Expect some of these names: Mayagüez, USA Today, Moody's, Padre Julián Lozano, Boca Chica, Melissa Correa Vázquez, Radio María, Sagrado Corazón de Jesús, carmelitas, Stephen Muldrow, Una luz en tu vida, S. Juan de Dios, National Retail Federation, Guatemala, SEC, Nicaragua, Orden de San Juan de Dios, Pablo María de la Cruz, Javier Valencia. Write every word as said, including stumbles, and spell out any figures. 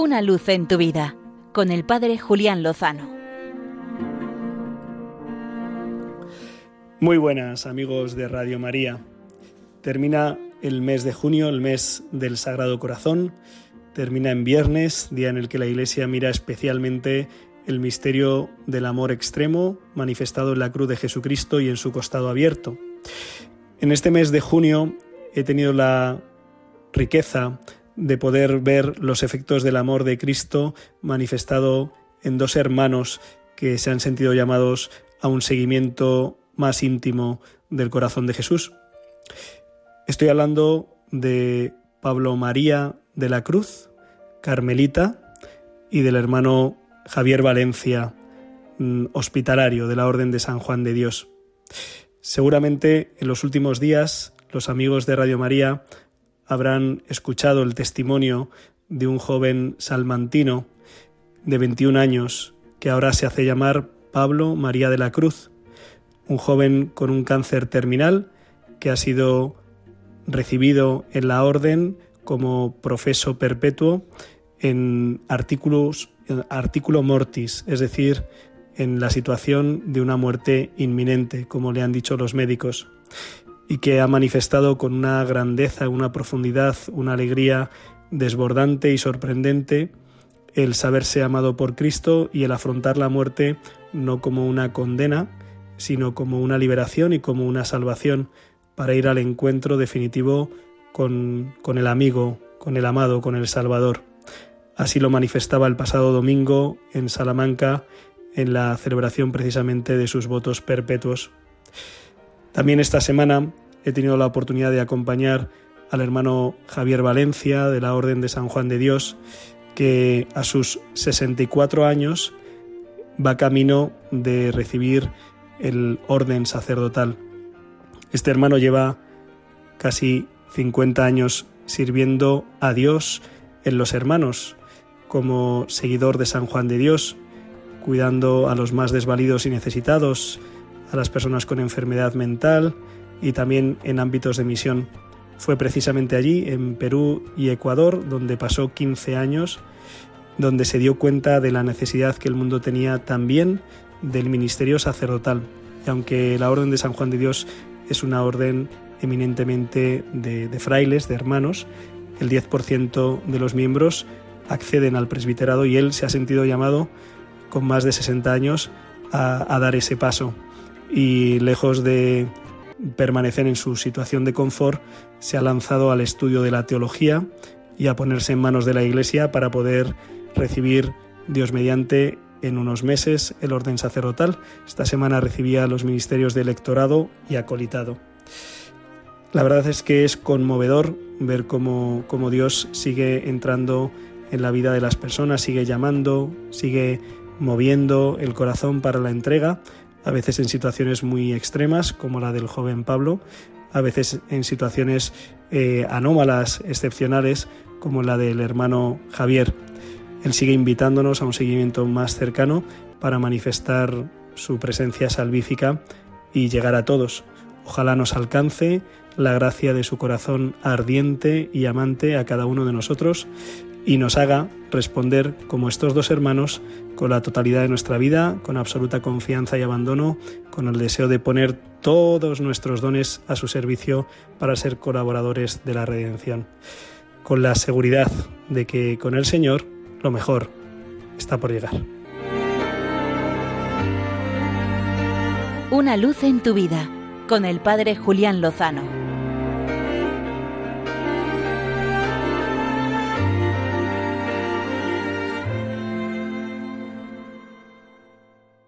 Una luz en tu vida, con el Padre Julián Lozano. Muy buenas, amigos de Radio María. Termina el mes de junio, el mes del Sagrado Corazón. Termina en viernes, día en el que la Iglesia mira especialmente el misterio del amor extremo manifestado en la cruz de Jesucristo y en su costado abierto. En este mes de junio he tenido la riqueza de poder ver los efectos del amor de Cristo manifestado en dos hermanos que se han sentido llamados a un seguimiento más íntimo del corazón de Jesús. Estoy hablando de Pablo María de la Cruz, carmelita, y del hermano Javier Valencia, hospitalario de la Orden de San Juan de Dios. Seguramente en los últimos días los amigos de Radio María habrán escuchado el testimonio de un joven salmantino de veintiún años que ahora se hace llamar Pablo María de la Cruz, un joven con un cáncer terminal que ha sido recibido en la Orden como profeso perpetuo en artículos artículo mortis, es decir, en la situación de una muerte inminente, como le han dicho los médicos, y que ha manifestado con una grandeza, una profundidad, una alegría desbordante y sorprendente el saberse amado por Cristo y el afrontar la muerte no como una condena, sino como una liberación y como una salvación para ir al encuentro definitivo con, con el amigo, con el amado, con el Salvador. Así lo manifestaba el pasado domingo en Salamanca, en la celebración precisamente de sus votos perpetuos. También esta semana he tenido la oportunidad de acompañar al hermano Javier Valencia, de la Orden de San Juan de Dios, que a sus sesenta y cuatro años va camino de recibir el orden sacerdotal. Este hermano lleva casi cincuenta años sirviendo a Dios en los hermanos, como seguidor de San Juan de Dios, cuidando a los más desvalidos y necesitados, a las personas con enfermedad mental y también en ámbitos de misión. Fue precisamente allí, en Perú y Ecuador, donde pasó quince años, donde se dio cuenta de la necesidad que el mundo tenía también del ministerio sacerdotal. Y aunque la Orden de San Juan de Dios es una orden eminentemente de, de frailes, de hermanos, el diez por ciento de los miembros acceden al presbiterado y él se ha sentido llamado con más de sesenta años a, a dar ese paso. Y lejos de permanecer en su situación de confort, se ha lanzado al estudio de la teología y a ponerse en manos de la Iglesia para poder recibir, Dios mediante, en unos meses el orden sacerdotal. Esta semana recibía los ministerios de lectorado y acolitado. La verdad es que es conmovedor ver cómo, cómo Dios sigue entrando en la vida de las personas, sigue llamando, sigue moviendo el corazón para la entrega, a veces en situaciones muy extremas, como la del joven Pablo, a veces en situaciones eh, anómalas, excepcionales, como la del hermano Javier. Él sigue invitándonos a un seguimiento más cercano para manifestar su presencia salvífica y llegar a todos. Ojalá nos alcance la gracia de su corazón ardiente y amante a cada uno de nosotros y nos haga responder como estos dos hermanos con la totalidad de nuestra vida, con absoluta confianza y abandono, con el deseo de poner todos nuestros dones a su servicio para ser colaboradores de la redención, con la seguridad de que con el Señor lo mejor está por llegar. Una luz en tu vida, con el Padre Julián Lozano.